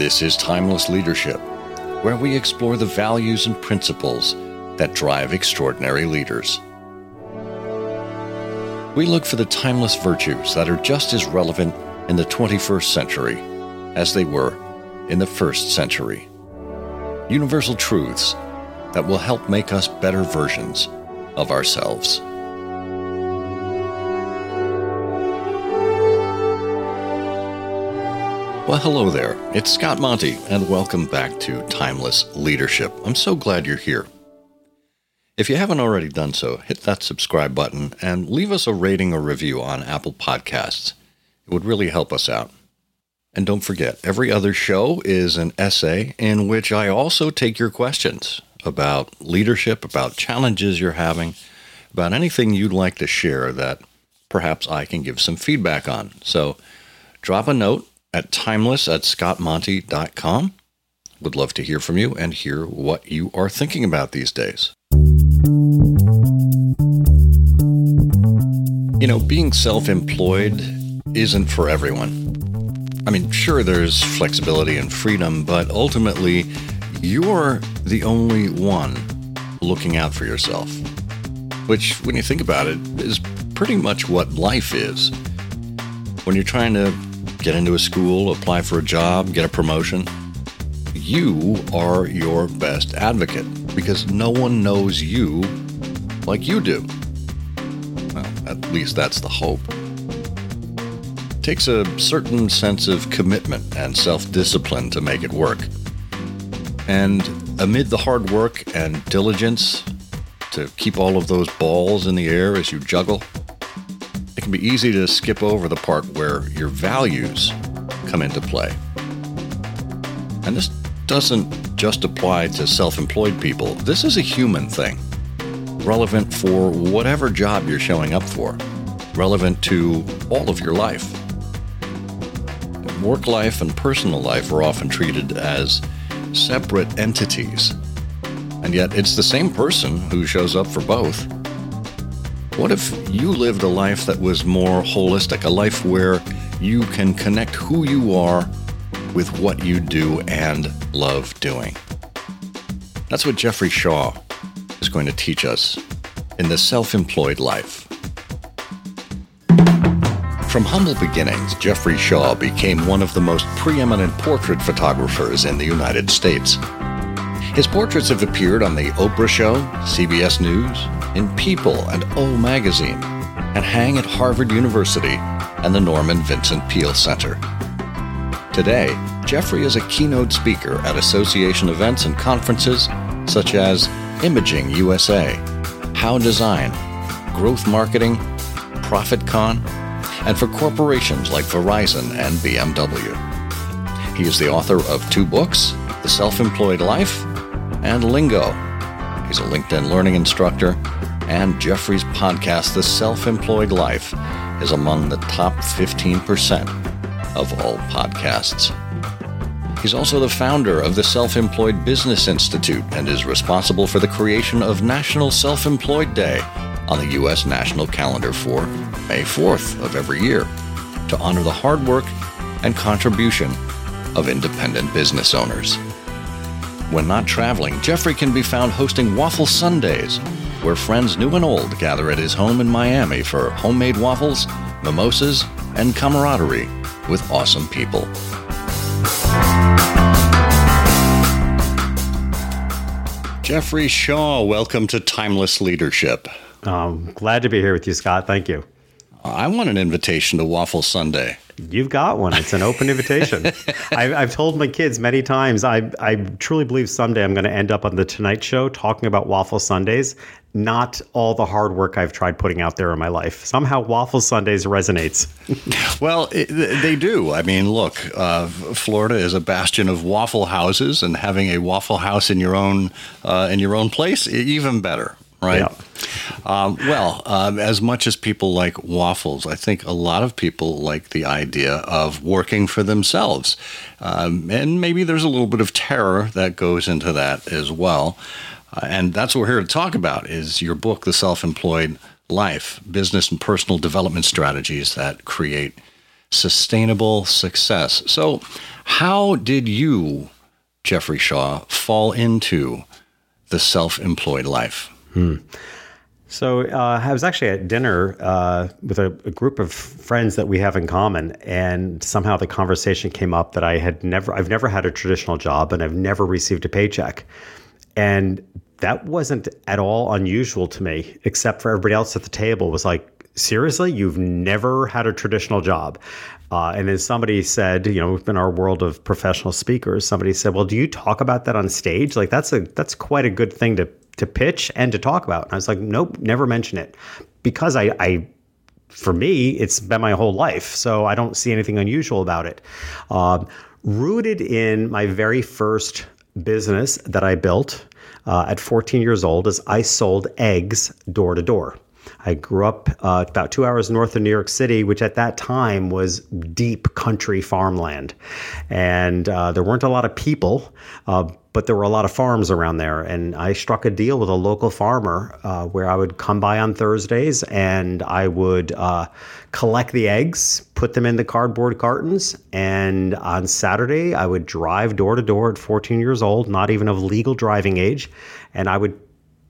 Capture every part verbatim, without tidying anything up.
This is Timeless Leadership, where we explore the values and principles that drive extraordinary leaders. We look for the timeless virtues that are just as relevant in the twenty-first century as they were in the first century. Universal truths that will help make us better versions of ourselves. Well, hello there. It's Scott Monty, and welcome back to Timeless Leadership. I'm so glad you're here. If you haven't already done so, hit that subscribe button and leave us a rating or review on Apple Podcasts. It would really help us out. And don't forget, every other show is an essay in which I also take your questions about leadership, about challenges you're having, about anything you'd like to share that perhaps I can give some feedback on. So drop a note at timeless at scott monty dot com. Would love to hear from you and hear what you are thinking about these days. You know, being self-employed isn't for everyone. I mean, sure, there's flexibility and freedom, but ultimately, you're the only one looking out for yourself, which, when you think about it, is pretty much what life is. When you're trying to get into a school, apply for a job, get a promotion, you are your best advocate because no one knows you like you do. Well, at least that's the hope. It takes a certain sense of commitment and self-discipline to make it work. And amid the hard work and diligence to keep all of those balls in the air as you juggle, it can be easy to skip over the part where your values come into play. And this doesn't just apply to self-employed people. This is a human thing, relevant for whatever job you're showing up for, relevant to all of your life. Work life and personal life are often treated as separate entities, and yet it's the same person who shows up for both. What if you lived a life that was more holistic, a life where you can connect who you are with what you do and love doing? That's what Jeffrey Shaw is going to teach us in The Self-Employed Life. From humble beginnings, Jeffrey Shaw became one of the most preeminent portrait photographers in the United States. His portraits have appeared on The Oprah Show, C B S News, in People and O Magazine, and hang at Harvard University and the Norman Vincent Peale Center. Today, Jeffrey is a keynote speaker at association events and conferences such as Imaging U S A, How Design, Growth Marketing, ProfitCon, and for corporations like Verizon and B M W. He is the author of two books, The Self-Employed Life and Lingo. He's a LinkedIn Learning instructor, and Jeffrey's podcast, The Self-Employed Life, is among the top fifteen percent of all podcasts. He's also the founder of the Self-Employed Business Institute and is responsible for the creation of National Self-Employed Day on the U S national calendar for May fourth of every year to honor the hard work and contribution of independent business owners. When not traveling, Jeffrey can be found hosting Waffle Sundays, where friends new and old gather at his home in Miami for homemade waffles, mimosas, and camaraderie with awesome people. Jeffrey Shaw, welcome to Timeless Leadership. Um, glad to be here with you, Scott. Thank you. I want an invitation to Waffle Sunday. You've got one. It's an open invitation. I, I've told my kids many times, I, I truly believe someday I'm going to end up on The Tonight Show talking about Waffle Sundays, not all the hard work I've tried putting out there in my life. Somehow Waffle Sundays resonates. Well, it, they do. I mean, look, uh, Florida is a bastion of waffle houses, and having a waffle house in your own uh, in your own place, even better. Right. Yeah. Um, well, um, as much as people like waffles, I think a lot of people like the idea of working for themselves. Um, and maybe there's a little bit of terror that goes into that as well. Uh, and that's what we're here to talk about is your book, The Self-Employed Life, Business and Personal Development Strategies that Create sustainable success. So how did you, Jeffrey Shaw, fall into the self-employed life? Hmm. So uh, I was actually at dinner uh, with a, a group of friends that we have in common, and somehow the conversation came up that I had never, I've never had a traditional job, and I've never received a paycheck, and that wasn't at all unusual to me. Except for everybody else at the table was like, "Seriously, you've never had a traditional job?" Uh, and then somebody said, you know, in our world of professional speakers, somebody said, "Well, do you talk about that on stage? Like that's a that's quite a good thing to." to pitch and to talk about." And I was like, nope, never mention it. Because I, I, for me, it's been my whole life. So I don't see anything unusual about it. Uh, rooted in my very first business that I built uh, at fourteen years old is I sold eggs door to door. I grew up uh, about two hours north of New York City, which at that time was deep country farmland. And uh, there weren't a lot of people, uh, but there were a lot of farms around there. And I struck a deal with a local farmer uh, where I would come by on Thursdays and I would uh, collect the eggs, put them in the cardboard cartons. And on Saturday, I would drive door to door at fourteen years old, not even of legal driving age. And I would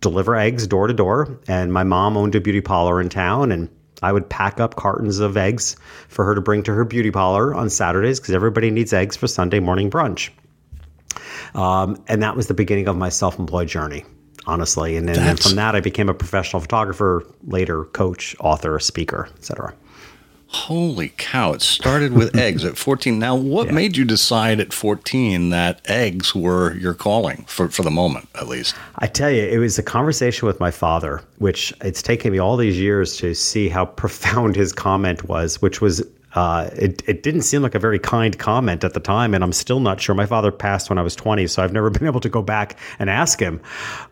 deliver eggs door to door. And my mom owned a beauty parlor in town, and I would pack up cartons of eggs for her to bring to her beauty parlor on Saturdays because everybody needs eggs for Sunday morning brunch. Um, and that was the beginning of my self-employed journey, honestly. And then, and then from that, I became a professional photographer, later coach, author, speaker, et cetera. Holy cow. It started with eggs at fourteen. Now, what yeah. made you decide at fourteen that eggs were your calling, for, for the moment, at least? I tell you, it was a conversation with my father, which it's taken me all these years to see how profound his comment was, which was, uh, it, it didn't seem like a very kind comment at the time. And I'm still not sure. My father passed when I was twenty, so I've never been able to go back and ask him.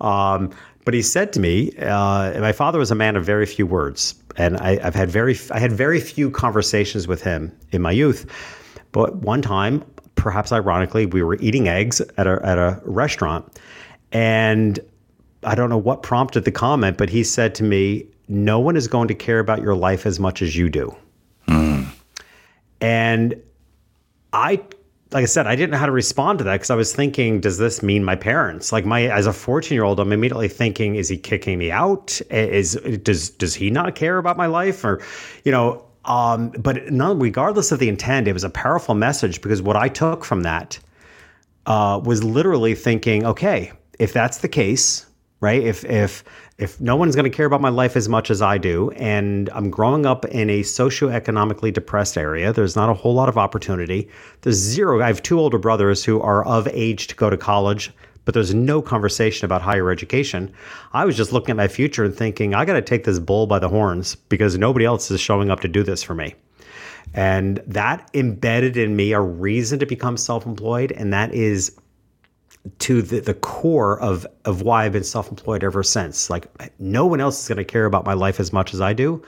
Um, But he said to me, uh, my father was a man of very few words, and I, I've had very, I had very few conversations with him in my youth. But one time, perhaps ironically, we were eating eggs at a at a restaurant, and I don't know what prompted the comment, but he said to me, "No one is going to care about your life as much as you do." Mm. And I. Like I said, I didn't know how to respond to that because I was thinking, does this mean my parents? Like my, as a fourteen-year-old, I'm immediately thinking, is he kicking me out? Is does does he not care about my life? Or, you know, um, but none, regardless of the intent, it was a powerful message because what I took from that uh, was literally thinking, okay, if that's the case, right? If if if no one's going to care about my life as much as I do, and I'm growing up in a socioeconomically depressed area, there's not a whole lot of opportunity. There's zero. I have two older brothers who are of age to go to college, but there's no conversation about higher education. I was just looking at my future and thinking, I got to take this bull by the horns because nobody else is showing up to do this for me. And that embedded in me a reason to become self-employed, and that is to the, the core of, of why I've been self-employed ever since. Like, no one else is going to care about my life as much as I do.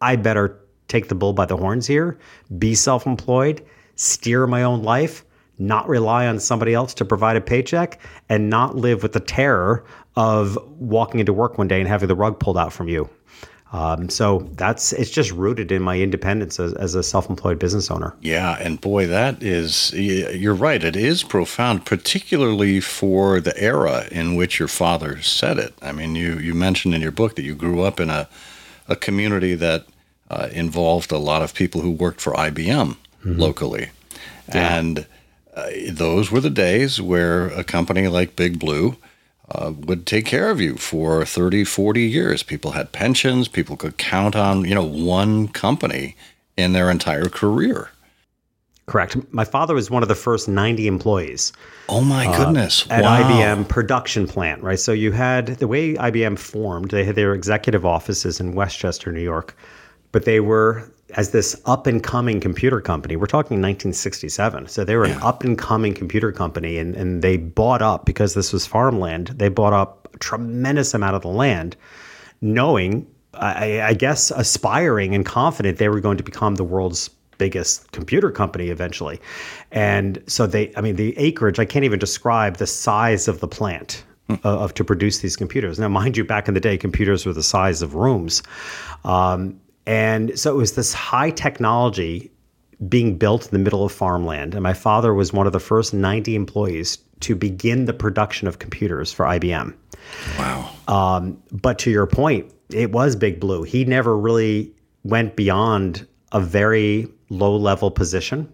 I better take the bull by the horns here, be self-employed, steer my own life, not rely on somebody else to provide a paycheck, and not live with the terror of walking into work one day and having the rug pulled out from you. Um, so that's, it's just rooted in my independence as, as a self-employed business owner. Yeah. And boy, that is, you're right. It is profound, particularly for the era in which your father said it. I mean, you, you mentioned in your book that you grew up in a, a community that uh, involved a lot of people who worked for I B M mm-hmm. locally. Yeah. And uh, those were the days where a company like Big Blue Uh, would take care of you for thirty, forty years. People had pensions. People could count on, you know, one company in their entire career. Correct. My father was one of the first ninety employees. Oh, my goodness. Uh, at wow. I B M production plant, right? So you had, the way I B M formed, they had their executive offices in Westchester, New York, but they were, as this up-and-coming computer company, we're talking nineteen sixty-seven, so they were an yeah. up-and-coming computer company, and, and they bought up, because this was farmland, they bought up a tremendous amount of the land, knowing, I, I guess, aspiring and confident they were going to become the world's biggest computer company eventually. And so they, I mean, the acreage, I can't even describe the size of the plant, of to produce these computers. Now, mind you, back in the day, computers were the size of rooms. Um And so it was this high technology being built in the middle of farmland. And my father was one of the first ninety employees to begin the production of computers for I B M. Wow. Um, but to your point, it was Big Blue. He never really went beyond a very low level position.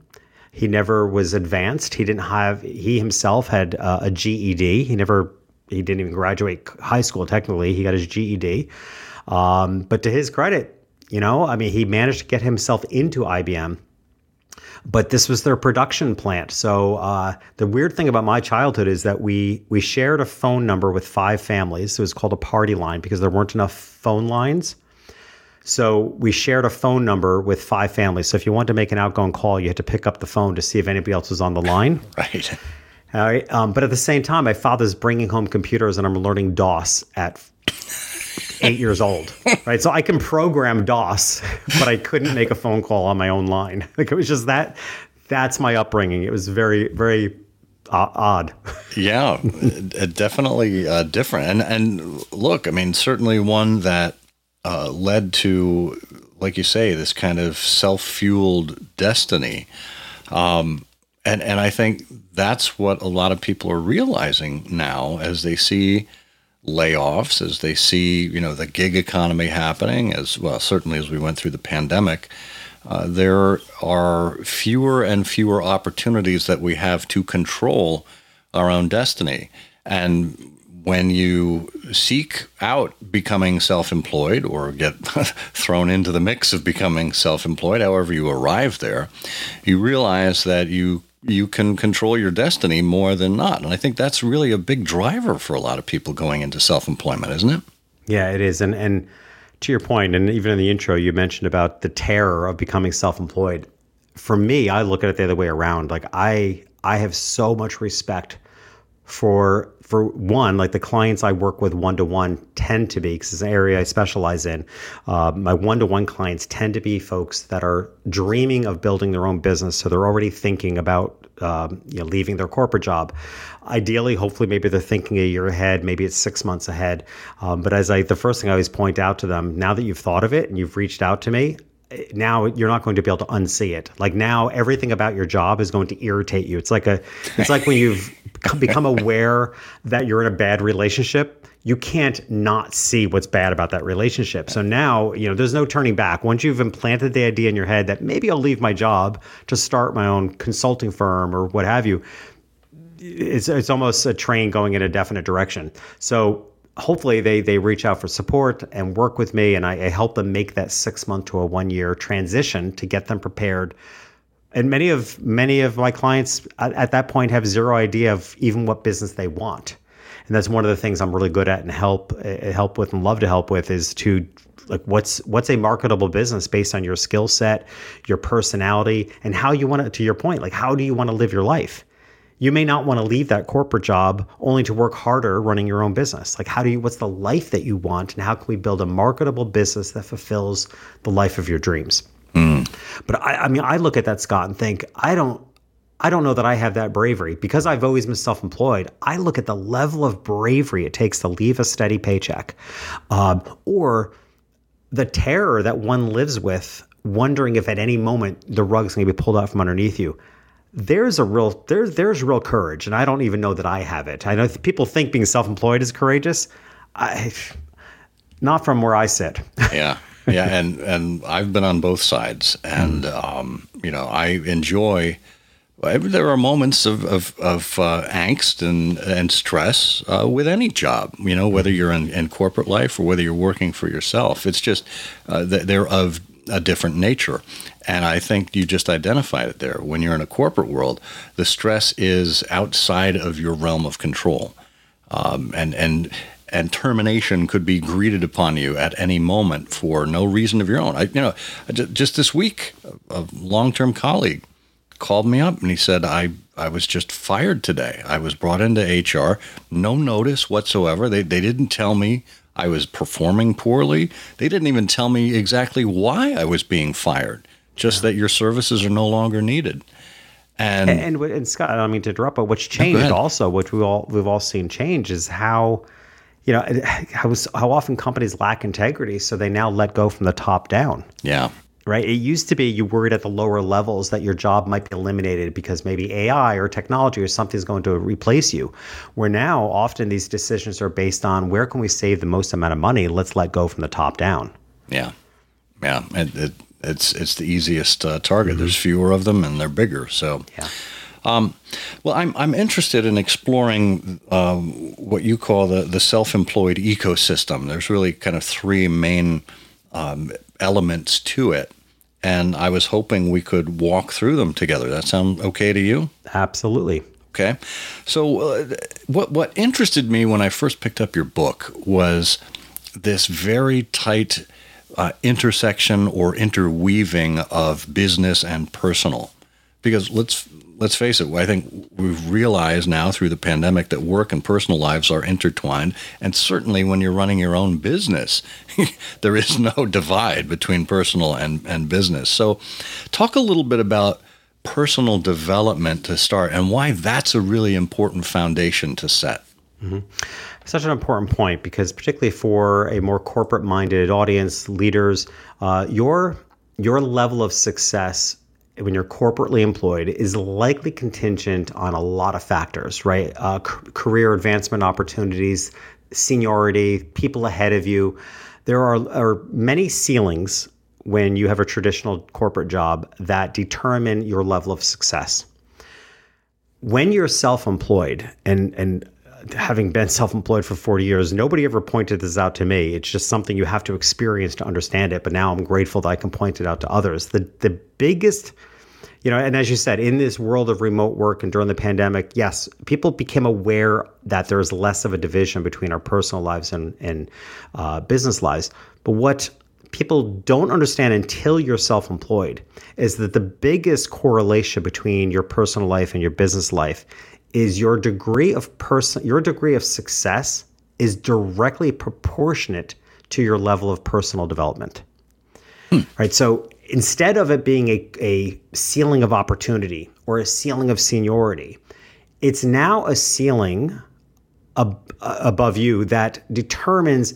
He never was advanced. He didn't have, he himself had uh, a G E D. He never, he didn't even graduate high school. Technically, he got his G E D. Um, but to his credit, you know, I mean, he managed to get himself into I B M, but this was their production plant. So uh, the weird thing about my childhood is that we we shared a phone number with five families. It was called a party line because there weren't enough phone lines. So we shared a phone number with five families. So if you wanted to make an outgoing call, you had to pick up the phone to see if anybody else was on the line. Right. All right. Um, but at the same time, my father's bringing home computers and I'm learning DOS at eight years old, right? So I can program DOS, but I couldn't make a phone call on my own line. Like it was just that, that's my upbringing. It was very, very uh, odd. Yeah, definitely uh, different. And, and look, I mean, certainly one that uh, led to, like you say, this kind of self-fueled destiny. Um, and, and I think that's what a lot of people are realizing now as they see layoffs, as they see, you know, the gig economy happening, as well, certainly as we went through the pandemic, uh, there are fewer and fewer opportunities that we have to control our own destiny. And when you seek out becoming self-employed or get thrown into the mix of becoming self-employed, however you arrive there, you realize that you you can control your destiny more than not. And I think that's really a big driver for a lot of people going into self-employment, isn't it? Yeah, it is. And and to your point, and even in the intro, you mentioned about the terror of becoming self-employed. For me, I look at it the other way around. Like I I have so much respect for, for one, like the clients I work with one-to-one tend to be, because it's an area I specialize in, uh, my one-to-one clients tend to be folks that are dreaming of building their own business. So they're already thinking about um, you know, leaving their corporate job. Ideally, hopefully, maybe they're thinking a year ahead, maybe it's six months ahead. Um, but as I, the first thing I always point out to them, now that you've thought of it and you've reached out to me, now you're not going to be able to unsee it. Like now everything about your job is going to irritate you. It's like a, it's like when you've become aware that you're in a bad relationship, you can't not see what's bad about that relationship. So now, you know, there's no turning back. Once you've implanted the idea in your head that maybe I'll leave my job to start my own consulting firm or what have you, it's it's almost a train going in a definite direction. So hopefully they they reach out for support and work with me, and I, I help them make that six month to a one year transition to get them prepared. And many of many of my clients at, at that point have zero idea of even what business they want, and that's one of the things I'm really good at and help uh, help with and love to help with is to like what's what's a marketable business based on your skill set, your personality, and how you want to. To your point, like how do you want to live your life? You may not want to leave that corporate job only to work harder running your own business. Like how do you, what's the life that you want and how can we build a marketable business that fulfills the life of your dreams? Mm. But I, I mean, I look at that, Scott, and think, I don't, I don't know that I have that bravery because I've always been self-employed. I look at the level of bravery it takes to leave a steady paycheck, um, or the terror that one lives with, wondering if at any moment the rug's going to be pulled out from underneath you. There's a real there's there's real courage, and I don't even know that I have it. I know th- people think being self-employed is courageous. I, not from where I sit. yeah, yeah, and and I've been on both sides, and um, you know, I enjoy. There are moments of of, of uh, angst and and stress uh, with any job. You know, whether you're in, in corporate life or whether you're working for yourself, it's just uh, they're of a different nature. And I think you just identified it there. When you're in a corporate world, the stress is outside of your realm of control. Um, and, and and termination could be greeted upon you at any moment for no reason of your own. I, you know, just this week, a long-term colleague called me up and he said, I, I was just fired today. I was brought into H R, no notice whatsoever. They they didn't tell me I was performing poorly. They didn't even tell me exactly why I was being fired, just yeah. that your services are no longer needed. And and, and and Scott, I don't mean to interrupt, but what's changed also, which we all we've all seen change, is how you know how how often companies lack integrity, so they now let go from the top down. Yeah, right? It used to be you worried at the lower levels that your job might be eliminated because maybe A I or technology or something's going to replace you. Where now often these decisions are based on where can we save the most amount of money? Let's let go from the top down. Yeah. Yeah. It, it, it's, it's the easiest uh, target. Mm-hmm. There's fewer of them and they're bigger. So, yeah. Um, well, I'm I'm interested in exploring um, what you call the, the self-employed ecosystem. There's really kind of three main um, elements to it, and I was hoping we could walk through them together. That sound okay to you? Absolutely. Okay. So uh, what what interested me when I first picked up your book was this very tight uh, intersection or interweaving of business and personal. Because let's let's face it, I think we've realized now through the pandemic that work and personal lives are intertwined. And certainly when you're running your own business, there is no divide between personal and, and business. So talk a little bit about personal development to start and why that's a really important foundation to set. Mm-hmm. Such an important point, because particularly for a more corporate-minded audience, leaders, uh, your your level of success when you're corporately employed is likely contingent on a lot of factors, right? Uh, c- career advancement opportunities, seniority, people ahead of you. There are, are many ceilings when you have a traditional corporate job that determine your level of success. When you're self-employed, and, and having been self-employed for forty years, nobody ever pointed this out to me. It's just something you have to experience to understand it. But now I'm grateful that I can point it out to others. The the biggest, you know, and as you said, in this world of remote work and during the pandemic, yes, people became aware that there's less of a division between our personal lives and, and uh, business lives. But what people don't understand until you're self-employed is that the biggest correlation between your personal life and your business life is your degree of person, your degree of success is directly proportionate to your level of personal development. Hmm. Right? So instead of it being a, a ceiling of opportunity or a ceiling of seniority, it's now a ceiling ab- above you that determines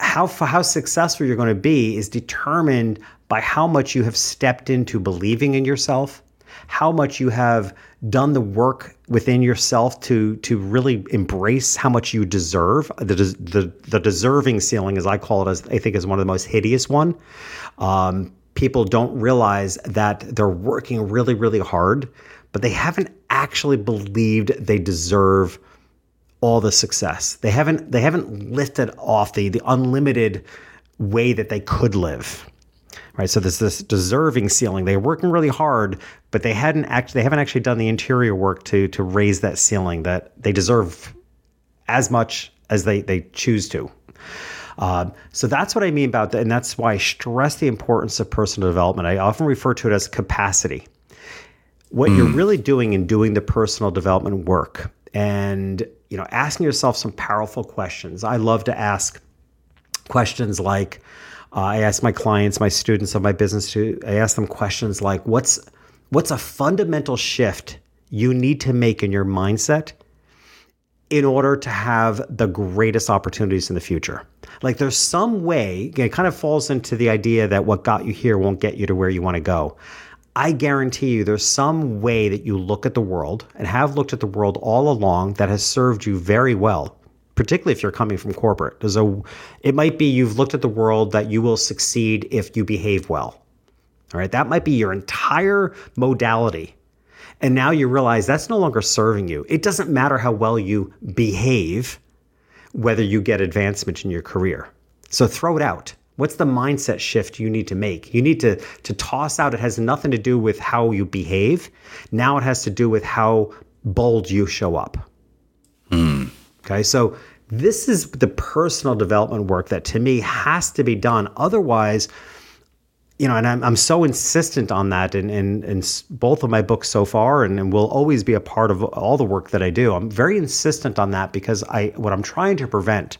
how how successful you're going to be, is determined by how much you have stepped into believing in yourself, how much you have done the work within yourself to to really embrace how much you deserve. The the, the deserving ceiling, as I call it, as I think is one of the most hideous one. Um, people don't realize that they're working really, really hard, but they haven't actually believed they deserve all the success. They haven't they haven't lifted off the the unlimited way that they could live. Right, so there's this deserving ceiling. They're working really hard, but they hadn't actually they haven't actually done the interior work to to raise that ceiling, that they deserve as much as they they choose to. Uh, so that's what I mean about that, and that's why I stress the importance of personal development. I often refer to it as capacity. What mm. you're really doing in doing the personal development work, and you know, asking yourself some powerful questions. I love to ask questions like. Uh, I ask my clients, my students of my business, to I ask them questions like, what's what's a fundamental shift you need to make in your mindset in order to have the greatest opportunities in the future? Like there's some way, it kind of falls into the idea that what got you here won't get you to where you want to go. I guarantee you there's some way that you look at the world and have looked at the world all along that has served you very well. Particularly if you're coming from corporate, there's a, it might be you've looked at the world that you will succeed if you behave well. All right, that might be your entire modality. And now you realize that's no longer serving you. It doesn't matter how well you behave, whether you get advancement in your career. So throw it out. What's the mindset shift you need to make? You need to, to toss out. It has nothing to do with how you behave. Now it has to do with how bold you show up. Mm. Okay, so this is the personal development work that to me has to be done. Otherwise, you know, and I'm, I'm so insistent on that in, in, in both of my books so far, and, and will always be a part of all the work that I do. I'm very insistent on that because I what I'm trying to prevent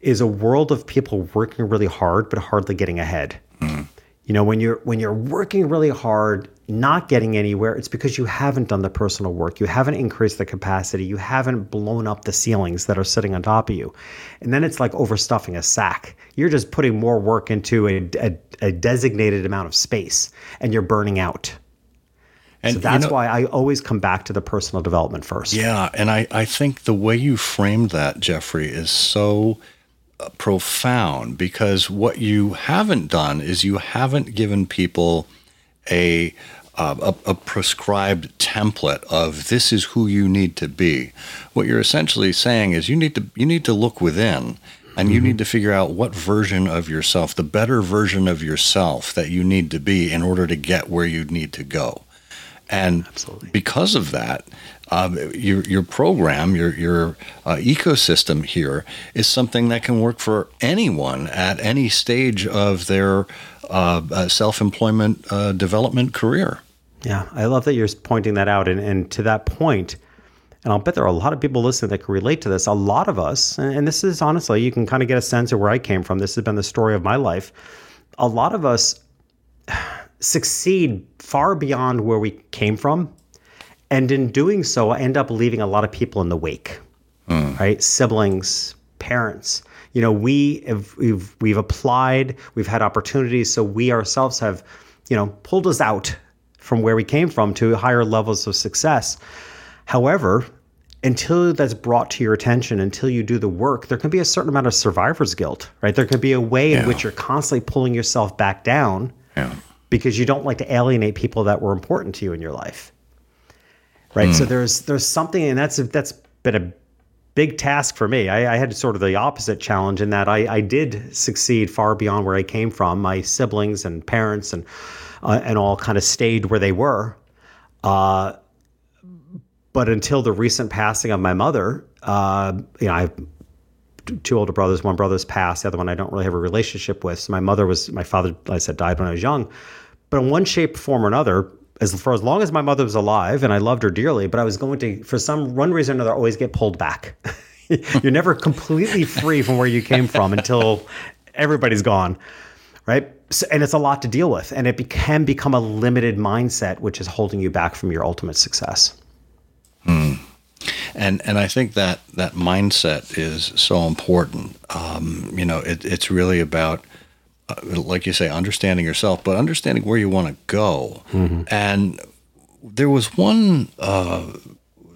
is a world of people working really hard but hardly getting ahead. Mm-hmm. You know, when you're when you're working really hard, not getting anywhere, it's because you haven't done the personal work. You haven't increased the capacity. You haven't blown up the ceilings that are sitting on top of you. And then it's like overstuffing a sack. You're just putting more work into a, a, a designated amount of space, and you're burning out. And so that's you know, why I always come back to the personal development first. Yeah, and I, I think the way you framed that, Jeffrey, is so profound, because what you haven't done is you haven't given people a, uh, a a prescribed template of this is who you need to be. What you're essentially saying is you need to you need to look within, and you mm-hmm. need to figure out what version of yourself, the better version of yourself that you need to be in order to get where you need to go. And Absolutely. Because of that, um, your your program, your your uh, ecosystem here is something that can work for anyone at any stage of their uh, uh, self-employment uh, development career. Yeah, I love that you're pointing that out. And, and to that point, and I'll bet there are a lot of people listening that can relate to this. A lot of us, and this is honestly, you can kind of get a sense of where I came from. This has been the story of my life. A lot of us succeed far beyond where we came from. And in doing so, I end up leaving a lot of people in the wake, mm. right? Siblings, parents, you know, we have, we've, we've applied, we've had opportunities. So we ourselves have, you know, pulled us out from where we came from to higher levels of success. However, until that's brought to your attention, until you do the work, there can be a certain amount of survivor's guilt, right? There can be a way in yeah. which you're constantly pulling yourself back down. Yeah. Because you don't like to alienate people that were important to you in your life, right? Mm. So there's there's something, and that's that's been a big task for me. I, I had sort of the opposite challenge in that I, I did succeed far beyond where I came from. My siblings and parents and uh, and all kind of stayed where they were. Uh, but until the recent passing of my mother, uh, you know, I have two older brothers. One brother's passed. The other one I don't really have a relationship with. So my mother was, my father, like I said, died when I was young. But in one shape, form, or another, as for as long as my mother was alive, and I loved her dearly, but I was going to, for some one reason or another, always get pulled back. You're never completely free from where you came from until everybody's gone, right? So, and it's a lot to deal with, and it be, can become a limited mindset, which is holding you back from your ultimate success. Hmm. And and I think that that mindset is so important. Um, you know, it, it's really about. Uh, like you say, understanding yourself, but understanding where you want to go. Mm-hmm. And there was one uh,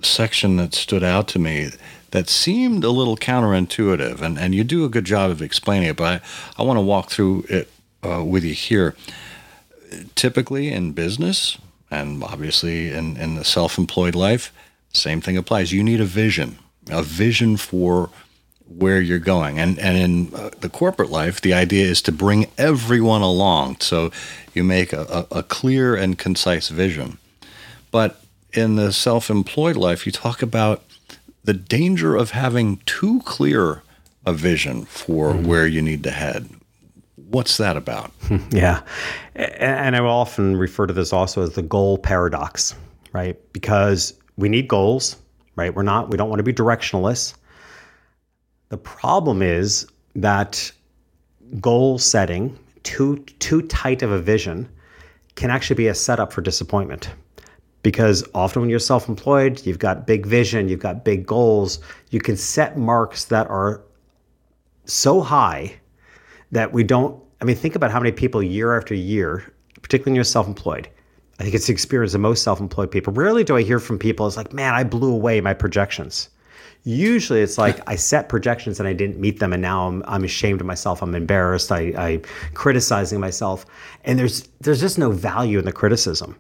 section that stood out to me that seemed a little counterintuitive, and, and you do a good job of explaining it, but I, I want to walk through it uh, with you here. Typically in business, and obviously in, in the self-employed life, same thing applies. You need a vision, a vision for where you're going. And and in uh, the corporate life, the idea is to bring everyone along. So you make a, a, a clear and concise vision. But in the self-employed life, you talk about the danger of having too clear a vision for mm-hmm. where you need to head. What's that about? Yeah. And I will often refer to this also as the goal paradox, right? Because we need goals, right? We're not, we don't want to be directionless. The problem is that goal setting, too too tight of a vision, can actually be a setup for disappointment. Because often when you're self-employed, you've got big vision, you've got big goals, you can set marks that are so high that we don't, I mean, think about how many people year after year, particularly when you're self-employed, I think it's the experience of most self-employed people. Rarely do I hear from people, it's like, man, I blew away my projections. Usually it's like I set projections and I didn't meet them, and now I'm I'm ashamed of myself. I'm embarrassed. I, I'm criticizing myself, and there's there's just no value in the criticism.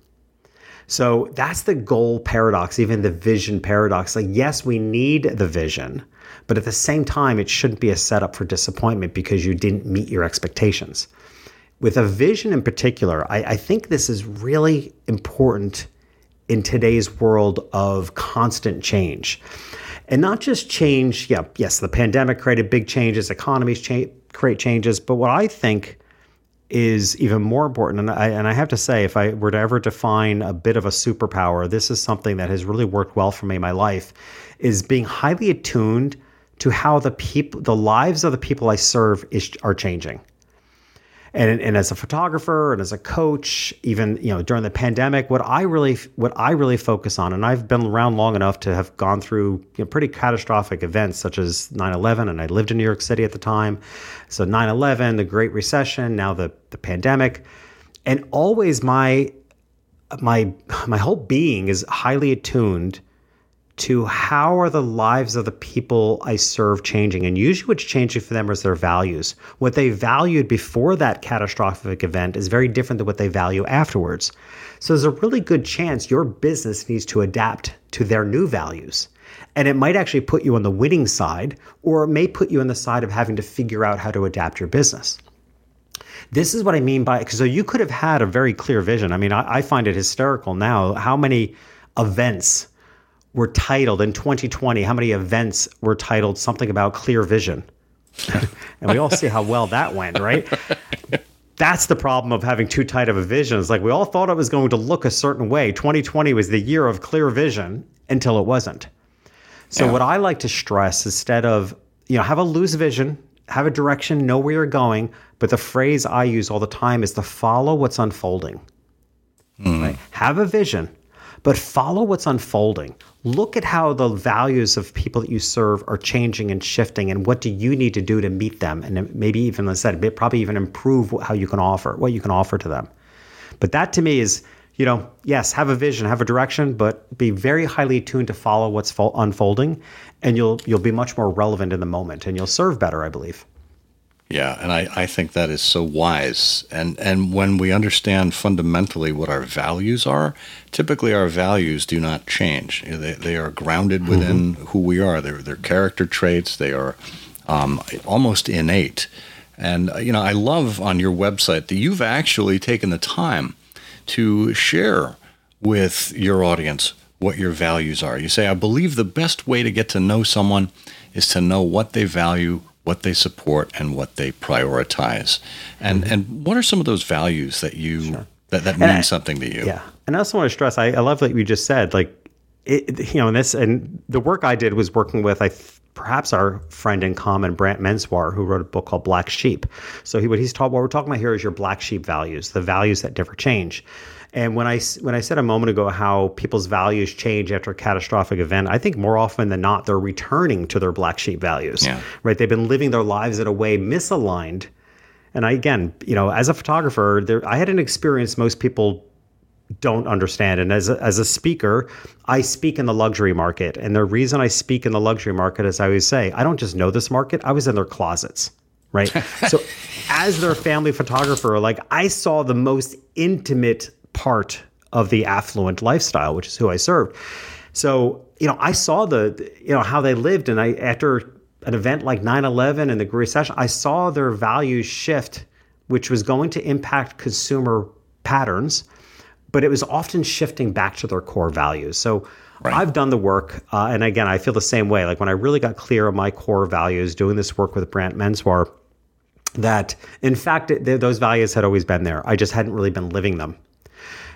So that's the goal paradox, even the vision paradox. Like, yes, we need the vision, but at the same time, it shouldn't be a setup for disappointment because you didn't meet your expectations. With a vision in particular, I, I think this is really important in today's world of constant change. And not just change, yeah, yes, the pandemic created big changes, economies cha- create changes, but what I think is even more important, and I, and I have to say, if I were to ever define a bit of a superpower, this is something that has really worked well for me in my life, is being highly attuned to how the people, the lives of the people I serve is, are changing. And, and as a photographer and as a coach, even, you know, during the pandemic, what I really, what I really focus on, and I've been around long enough to have gone through, you know, pretty catastrophic events such as nine eleven, and I lived in New York City at the time. So nine eleven, the Great Recession, now the, the pandemic, and always my, my, my whole being is highly attuned to how are the lives of the people I serve changing. And usually what's changing for them is their values. What they valued before that catastrophic event is very different than what they value afterwards. So there's a really good chance your business needs to adapt to their new values. And it might actually put you on the winning side, or it may put you on the side of having to figure out how to adapt your business. This is what I mean by, because so you could have had a very clear vision. I mean, I, I find it hysterical now how many events were titled in twenty twenty, how many events were titled something about clear vision? And we all see how well that went, right? That's the problem of having too tight of a vision. It's like we all thought it was going to look a certain way. twenty twenty was the year of clear vision until it wasn't. So yeah. What I like to stress, instead of, you know, have a loose vision, have a direction, know where you're going. But the phrase I use all the time is to follow what's unfolding. Mm. Right? Have a vision, but follow what's unfolding. Look at how the values of people that you serve are changing and shifting, and what do you need to do to meet them, and maybe even, as I said, probably even improve how you can offer, what you can offer to them. But that to me is, you know, yes, have a vision, have a direction, but be very highly tuned to follow what's unfolding, and you'll you'll be much more relevant in the moment, and you'll serve better, I believe. Yeah, and I, I think that is so wise. And and when we understand fundamentally what our values are, typically our values do not change. They they are grounded within mm-hmm. who we are. They're, they're character traits. They are um, almost innate. And, you know, I love on your website that you've actually taken the time to share with your audience what your values are. You say, I believe the best way to get to know someone is to know what they value, what they support, and what they prioritize. And mm-hmm. and what are some of those values that you sure. that, that mean I, something to you? Yeah. And I also want to stress, I, I love what you just said. Like, it, you know, and this and the work I did was working with I th- perhaps our friend in common, Brant Menswar, who wrote a book called Black Sheep. So he what he's taught what we're talking about here is your black sheep values, the values that never change. And when I when I said a moment ago how people's values change after a catastrophic event, I think more often than not, they're returning to their black sheep values, yeah. right? They've been living their lives in a way misaligned. And I, again, you know, as a photographer, there, I had an experience most people don't understand. And as a, as a speaker, I speak in the luxury market. And the reason I speak in the luxury market is I always say, I don't just know this market. I was in their closets. Right? So as their family photographer, like I saw the most intimate part of the affluent lifestyle, which is who I served. So, you know, I saw the, you know, how they lived. And I, after an event like nine eleven and the Great Recession, I saw their values shift, which was going to impact consumer patterns, but it was often shifting back to their core values. So right. I've done the work. Uh, and again, I feel the same way. Like when I really got clear on my core values, doing this work with Brant Menswar, that in fact, it, th- those values had always been there. I just hadn't really been living them.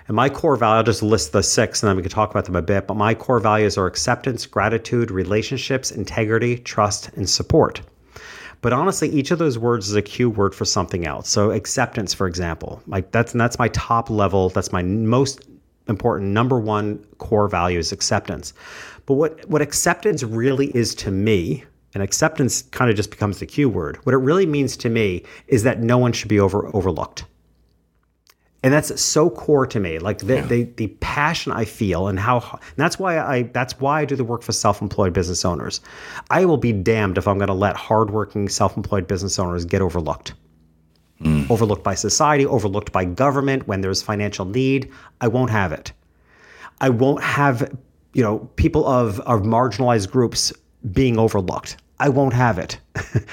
And my core value, I'll just list the six and then we can talk about them a bit. But my core values are acceptance, gratitude, relationships, integrity, trust, and support. But honestly, each of those words is a cue word for something else. So acceptance, for example, like that's, and that's my top level. That's my most important number one core value is acceptance. But what, what acceptance really is to me, and acceptance kind of just becomes the cue word. What it really means to me is that no one should be over, overlooked. And that's so core to me, like the, yeah. the, the passion I feel and how, and that's why I, that's why I do the work for self-employed business owners. I will be damned if I'm going to let hardworking self-employed business owners get overlooked, mm. overlooked by society, overlooked by government. When there's financial need, I won't have it. I won't have, you know, people of, of marginalized groups being overlooked. I won't have it.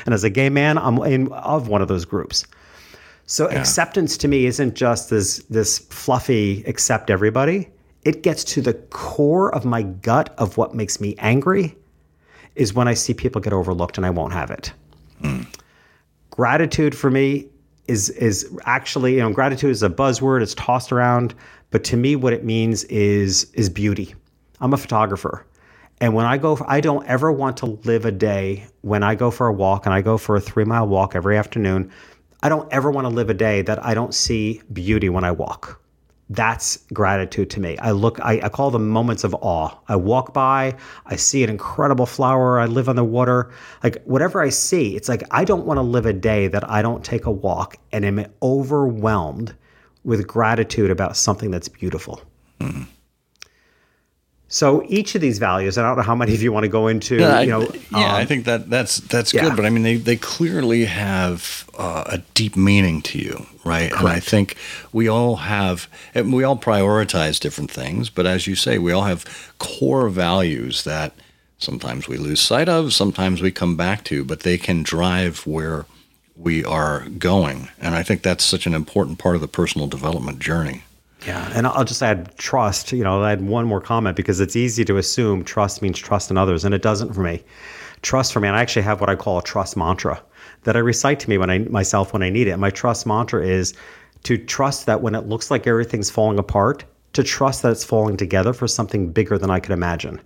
And as a gay man, I'm in of one of those groups. So yeah. acceptance to me isn't just this this fluffy accept everybody. It gets to the core of my gut of what makes me angry is when I see people get overlooked and I won't have it. Mm. Gratitude for me is is actually, you know, gratitude is a buzzword. It's tossed around. But to me, what it means is is beauty. I'm a photographer. And when I go, for, I don't ever want to live a day when I go for a walk and I go for a three mile walk every afternoon. I don't ever want to live a day that I don't see beauty when I walk. That's gratitude to me. I look, I, I call them moments of awe. I walk by, I see an incredible flower. I live on the water. Like whatever I see, it's like, I don't want to live a day that I don't take a walk and am overwhelmed with gratitude about something that's beautiful. Mm. So each of these values, I don't know how many of you want to go into, yeah, you know. I, yeah, um, I think that that's that's yeah. good. But I mean, they, they clearly have uh, a deep meaning to you, right? Correct. And I think we all have, and we all prioritize different things. But as you say, we all have core values that sometimes we lose sight of, sometimes we come back to, but they can drive where we are going. And I think that's such an important part of the personal development journey. Yeah. And I'll just add trust, you know, I had one more comment because it's easy to assume trust means trust in others. And it doesn't for me. Trust for me. And I actually have what I call a trust mantra that I recite to me when I myself, when I need it. And my trust mantra is to trust that when it looks like everything's falling apart, to trust that it's falling together for something bigger than I could imagine.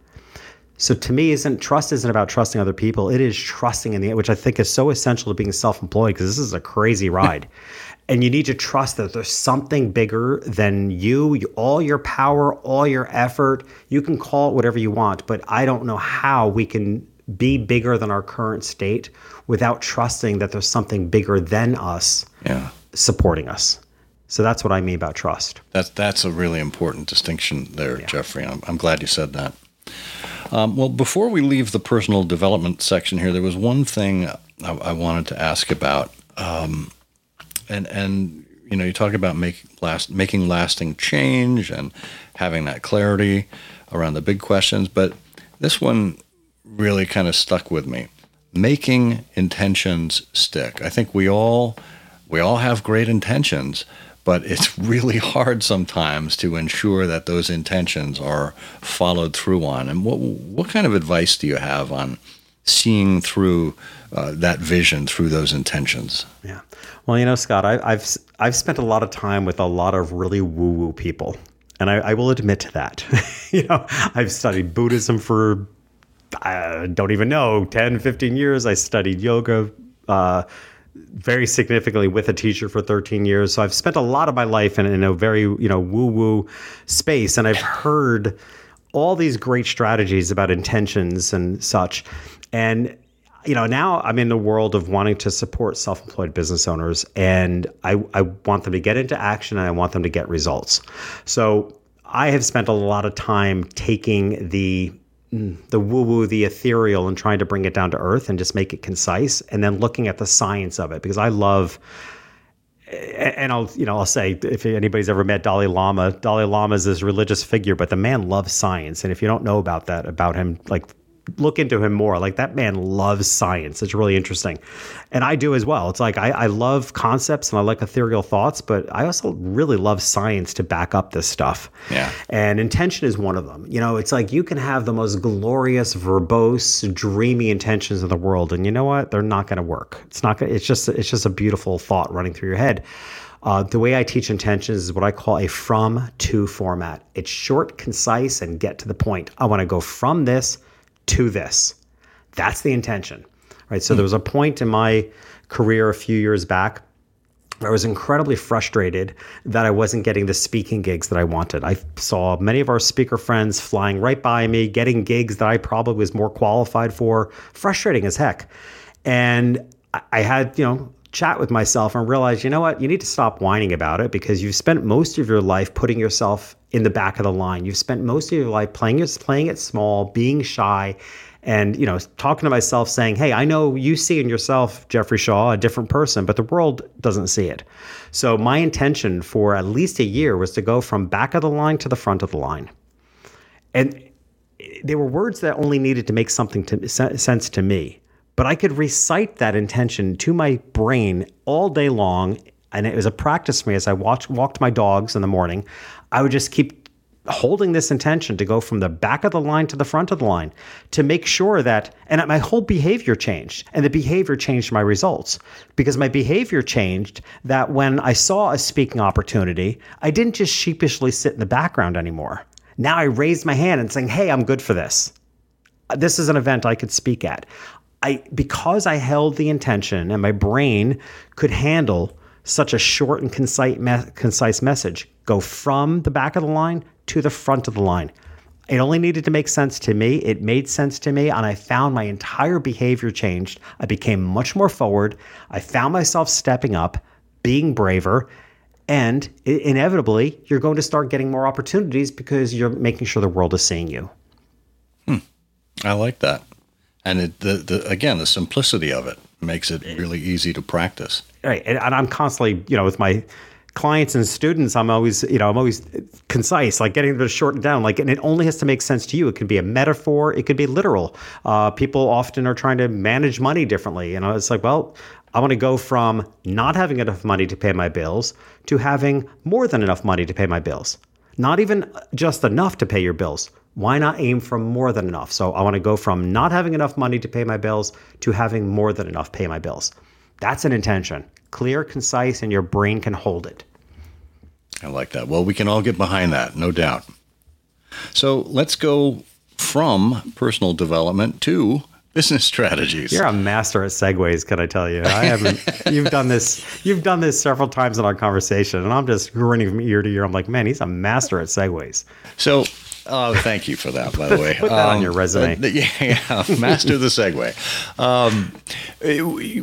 So to me, isn't trust isn't about trusting other people. It is trusting in the, which I think is so essential to being self-employed because this is a crazy ride. And you need to trust that there's something bigger than you, you, all your power, all your effort. You can call it whatever you want, but I don't know how we can be bigger than our current state without trusting that there's something bigger than us yeah. supporting us. So that's what I mean about trust. That's, that's a really important distinction there, yeah. Jeffrey. I'm, I'm glad you said that. Um, well, before we leave the personal development section here, there was one thing I, I wanted to ask about. Um, And, and you know, you talk about make last, making lasting change and having that clarity around the big questions. But this one really kind of stuck with me. Making intentions stick. I think we all we all have great intentions, but it's really hard sometimes to ensure that those intentions are followed through on. And what what kind of advice do you have on seeing through uh, that vision, through those intentions? Yeah. Well, you know, Scott, I, I've I've spent a lot of time with a lot of really woo-woo people, and I, I will admit to that. You know, I've studied Buddhism for, I don't even know, ten, fifteen years. I studied yoga uh, very significantly with a teacher for thirteen years. So I've spent a lot of my life in, in a very, you know, woo-woo space, and I've heard all these great strategies about intentions and such. And you know, now I'm in the world of wanting to support self-employed business owners, and I, I want them to get into action and I want them to get results. So I have spent a lot of time taking the the woo-woo, the ethereal, and trying to bring it down to earth and just make it concise, and then looking at the science of it, because I love, and I'll, you know, I'll say, if anybody's ever met Dalai Lama, Dalai Lama is this religious figure, but the man loves science. And if you don't know about that, about him, like, look into him more. Like, that man loves science. It's really interesting. And I do as well. It's like, I, I love concepts and I like ethereal thoughts, but I also really love science to back up this stuff. Yeah. And intention is one of them. You know, it's like, you can have the most glorious, verbose, dreamy intentions in the world. And you know what? They're not going to work. It's not going to, it's just, it's just a beautiful thought running through your head. Uh, the way I teach intentions is what I call a from to format. It's short, concise, and get to the point. I want to go from this to this. That's the intention, right? So there was a point in my career a few years back where I was incredibly frustrated that I wasn't getting the speaking gigs that I wanted. I saw many of our speaker friends flying right by me, getting gigs that I probably was more qualified for, frustrating as heck. And I had, you know, chat with myself and realized, you know what, you need to stop whining about it, because you've spent most of your life putting yourself in the back of the line. You've spent most of your life playing your, playing it small, being shy, and, you know, talking to myself saying, hey, I know you see in yourself, Jeffrey Shaw, a different person, but the world doesn't see it. So my intention for at least a year was to go from back of the line to the front of the line. And they were words that only needed to make something to, sense to me. But I could recite that intention to my brain all day long. And it was a practice for me as I watched, walked my dogs in the morning. I would just keep holding this intention to go from the back of the line to the front of the line to make sure that, and my whole behavior changed. And the behavior changed my results, because my behavior changed that when I saw a speaking opportunity, I didn't just sheepishly sit in the background anymore. Now I raised my hand and saying, hey, I'm good for this. This is an event I could speak at. I because I held the intention and my brain could handle such a short and concise, me- concise message, go from the back of the line to the front of the line. It only needed to make sense to me. It made sense to me, and I found my entire behavior changed. I became much more forward. I found myself stepping up, being braver, and inevitably, you're going to start getting more opportunities because you're making sure the world is seeing you. Hmm. I like that. And it, the, the again, the simplicity of it makes it really easy to practice. Right. And, and I'm constantly, you know, with my clients and students, I'm always, you know, I'm always concise, like getting them to shorten down, like, and it only has to make sense to you. It could be a metaphor. It could be literal. Uh, people often are trying to manage money differently. And it's like, well, I want to go from not having enough money to pay my bills to having more than enough money to pay my bills. Not even just enough to pay your bills. Why not aim for more than enough? So I want to go from not having enough money to pay my bills to having more than enough pay my bills. That's an intention. Clear, concise, and your brain can hold it. I like that. Well, we can all get behind that, no doubt. So let's go from personal development to business strategies. You're a master at segues, can I tell you? I haven't. You've done this. You've done this several times in our conversation, and I'm just grinning from ear to ear. I'm like, man, he's a master at segues. So. Oh, thank you for that, by the way. Put that um, on your resume. Uh, yeah, yeah, master the segue. Um,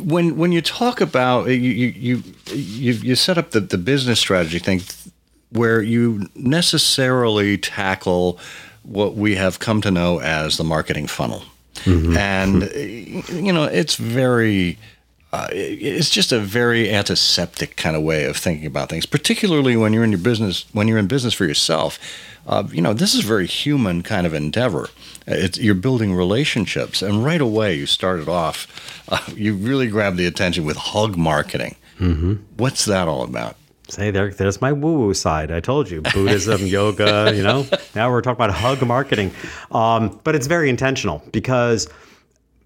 when when you talk about, you you you, you set up the, the business strategy thing where you necessarily tackle what we have come to know as the marketing funnel. Mm-hmm. And, mm-hmm. you know, it's very... Uh, it's just a very antiseptic kind of way of thinking about things, particularly when you're in your business, when you're in business for yourself. Uh, you know, this is a very human kind of endeavor. It's, you're building relationships. And right away, you started off, uh, you really grabbed the attention with hug marketing. Mm-hmm. What's that all about? Say there, there's my woo-woo side. I told you, Buddhism, yoga, you know, now we're talking about hug marketing. Um, but it's very intentional because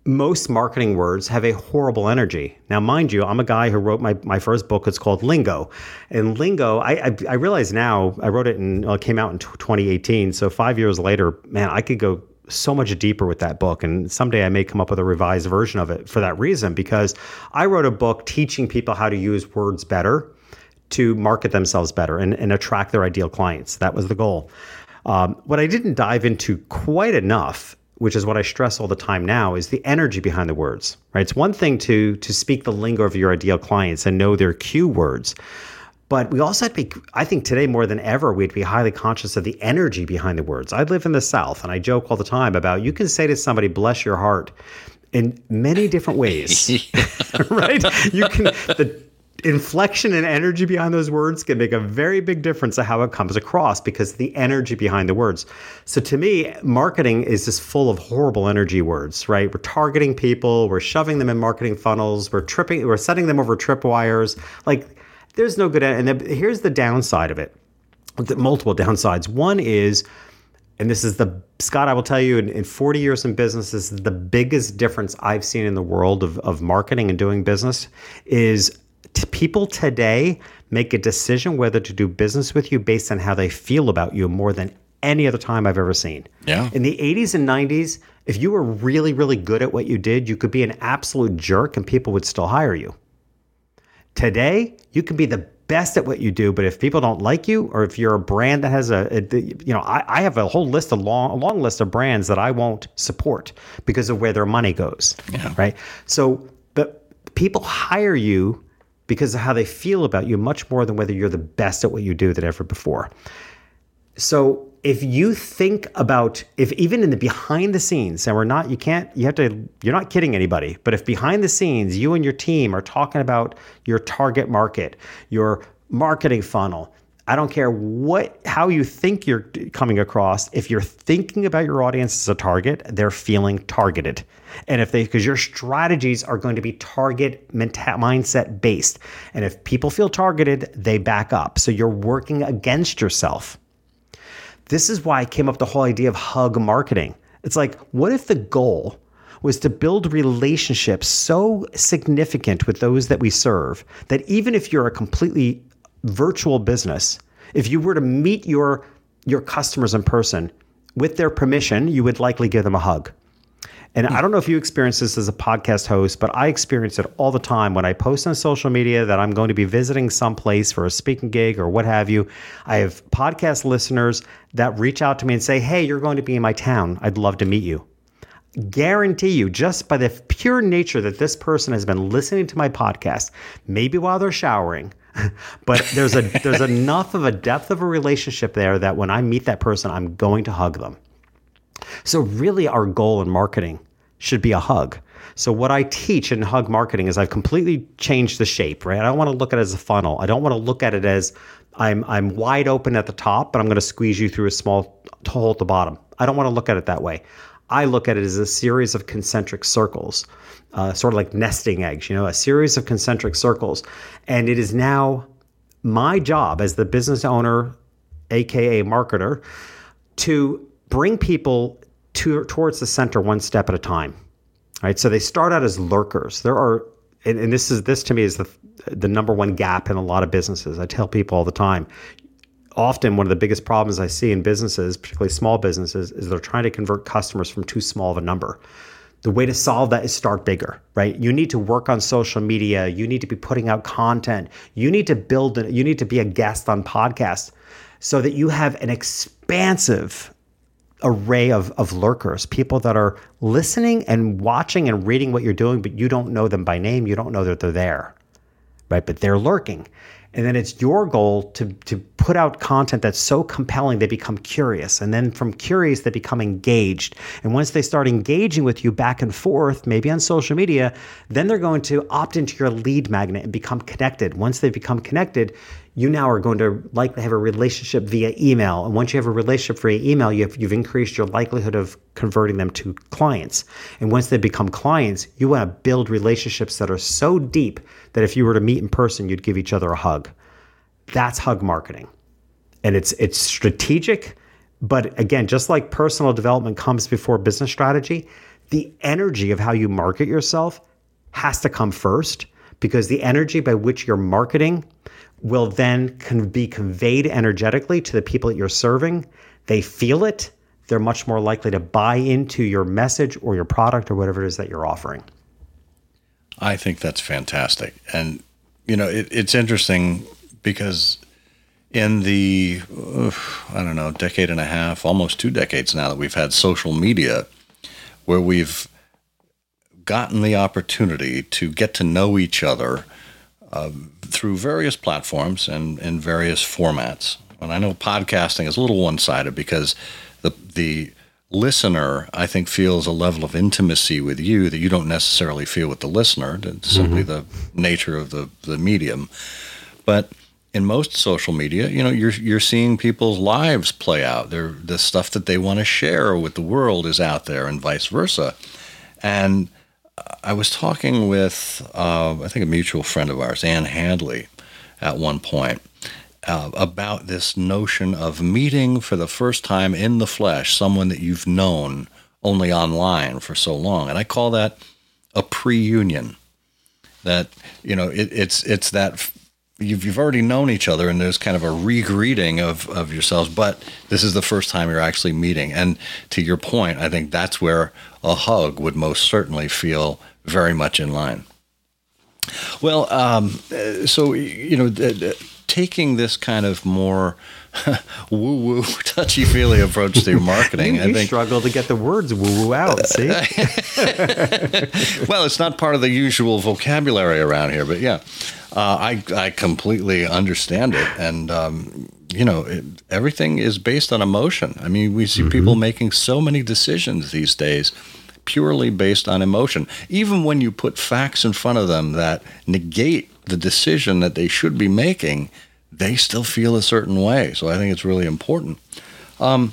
most marketing words have a horrible energy. Now, mind you, I'm a guy who wrote my, my first book. It's called Lingo. And Lingo, I I, I realize now, I wrote it in, well, it came out in twenty eighteen. So five years later, man, I could go so much deeper with that book. And someday I may come up with a revised version of it for that reason, because I wrote a book teaching people how to use words better to market themselves better and, and attract their ideal clients. That was the goal. Um, what I didn't dive into quite enough, which is what I stress all the time now, is the energy behind the words, right? It's one thing to to speak the lingo of your ideal clients and know their cue words, but we also have to be, I think today more than ever, we'd be highly conscious of the energy behind the words. I live in the South, and I joke all the time about, you can say to somebody, bless your heart, in many different ways, right? You can, the inflection and energy behind those words can make a very big difference to how it comes across because of the energy behind the words. So to me, marketing is just full of horrible energy words, right? We're targeting people, we're shoving them in marketing funnels, we're tripping, we're setting them over tripwires. Like, there's no good. And the, here's the downside of it, the multiple downsides. One is, and this is the, Scott, I will tell you, in, in forty years in business, this is the biggest difference I've seen in the world of, of marketing and doing business is, people today make a decision whether to do business with you based on how they feel about you more than any other time I've ever seen. Yeah. In the eighties and nineties, if you were really, really good at what you did, you could be an absolute jerk and people would still hire you. Today, you can be the best at what you do, but if people don't like you, or if you're a brand that has a, a you know, I, I have a whole list of long, a long list of brands that I won't support because of where their money goes. Yeah. Right. So, but people hire you because of how they feel about you much more than whether you're the best at what you do than ever before. So if you think about, if even in the behind the scenes, and we're not, you can't, you have to, you're not kidding anybody, but if behind the scenes, you and your team are talking about your target market, your marketing funnel, I don't care what, how you think you're coming across. If you're thinking about your audience as a target, they're feeling targeted. And if they, because your strategies are going to be target menta- mindset based. And if people feel targeted, they back up. So you're working against yourself. This is why I came up with the whole idea of hug marketing. It's like, what if the goal was to build relationships so significant with those that we serve that even if you're a completely virtual business, if you were to meet your your customers in person, with their permission, you would likely give them a hug. And I don't know if you experience this as a podcast host, but I experience it all the time. When I post on social media that I'm going to be visiting someplace for a speaking gig or what have you, I have podcast listeners that reach out to me and say, hey, you're going to be in my town. I'd love to meet you. Guarantee you, just by the pure nature that this person has been listening to my podcast, maybe while they're showering, but there's a there's enough of a depth of a relationship there that when I meet that person, I'm going to hug them. So really our goal in marketing should be a hug. So what I teach in hug marketing is I've completely changed the shape, right? I don't want to look at it as a funnel. I don't want to look at it as I'm I'm wide open at the top, but I'm going to squeeze you through a small hole at the bottom. I don't want to look at it that way. I look at it as a series of concentric circles, uh, sort of like nesting eggs, you know, a series of concentric circles. And it is now my job as the business owner, A K A marketer, to bring people to, towards the center one step at a time, right? So they start out as lurkers. There are, and, and this is this to me is the the number one gap in a lot of businesses. I tell people all the time, often one of the biggest problems I see in businesses, particularly small businesses, is they're trying to convert customers from too small of a number. The way to solve that is start bigger, right? You need to work on social media. You need to be putting out content. You need to build, you need to be a guest on podcasts so that you have an expansive array of, of lurkers, people that are listening and watching and reading what you're doing, but you don't know them by name. You don't know that they're there, right? But they're lurking. And then it's your goal to, to put out content that's so compelling they become curious. And then from curious, they become engaged. And once they start engaging with you back and forth, maybe on social media, then they're going to opt into your lead magnet and become connected. Once they become connected, you now are going to likely have a relationship via email. And once you have a relationship via email, you've, you've increased your likelihood of converting them to clients. And once they become clients, you want to build relationships that are so deep that if you were to meet in person, you'd give each other a hug. That's hug marketing. And it's it's strategic. But again, just like personal development comes before business strategy, the energy of how you market yourself has to come first, because the energy by which you're marketing will then can be conveyed energetically to the people that you're serving. They feel it. They're much more likely to buy into your message or your product or whatever it is that you're offering. I think that's fantastic. And, you know, it, it's interesting because in the, oof, I don't know, decade and a half, almost two decades now that we've had social media, where we've gotten the opportunity to get to know each other Uh, through various platforms and in various formats. And I know podcasting is a little one-sided because the the listener, I think, feels a level of intimacy with you that you don't necessarily feel with the listener. It's simply mm-hmm. the nature of the, the medium. But in most social media, you know, you're you're seeing people's lives play out. They're, the stuff that they want to share with the world is out there, and vice versa. And I was talking with, uh, I think, a mutual friend of ours, Ann Handley, at one point, uh, about this notion of meeting for the first time in the flesh someone that you've known only online for so long. And I call that a pre-union. That, you know, it, it's it's that you've you've already known each other, and there's kind of a re-greeting of, of yourselves, but this is the first time you're actually meeting. And to your point, I think that's where a hug would most certainly feel very much in line. Well, um, so, you know, th- th- taking this kind of more woo-woo, touchy-feely approach to marketing. you I think, struggle to get the words woo-woo out, see? Well, it's not part of the usual vocabulary around here, but yeah, uh, I, I completely understand it. And, um, you know, it, everything is based on emotion. I mean, we see mm-hmm. people making so many decisions these days purely based on emotion. Even when you put facts in front of them that negate the decision that they should be making, they still feel a certain way. So I think it's really important. Um,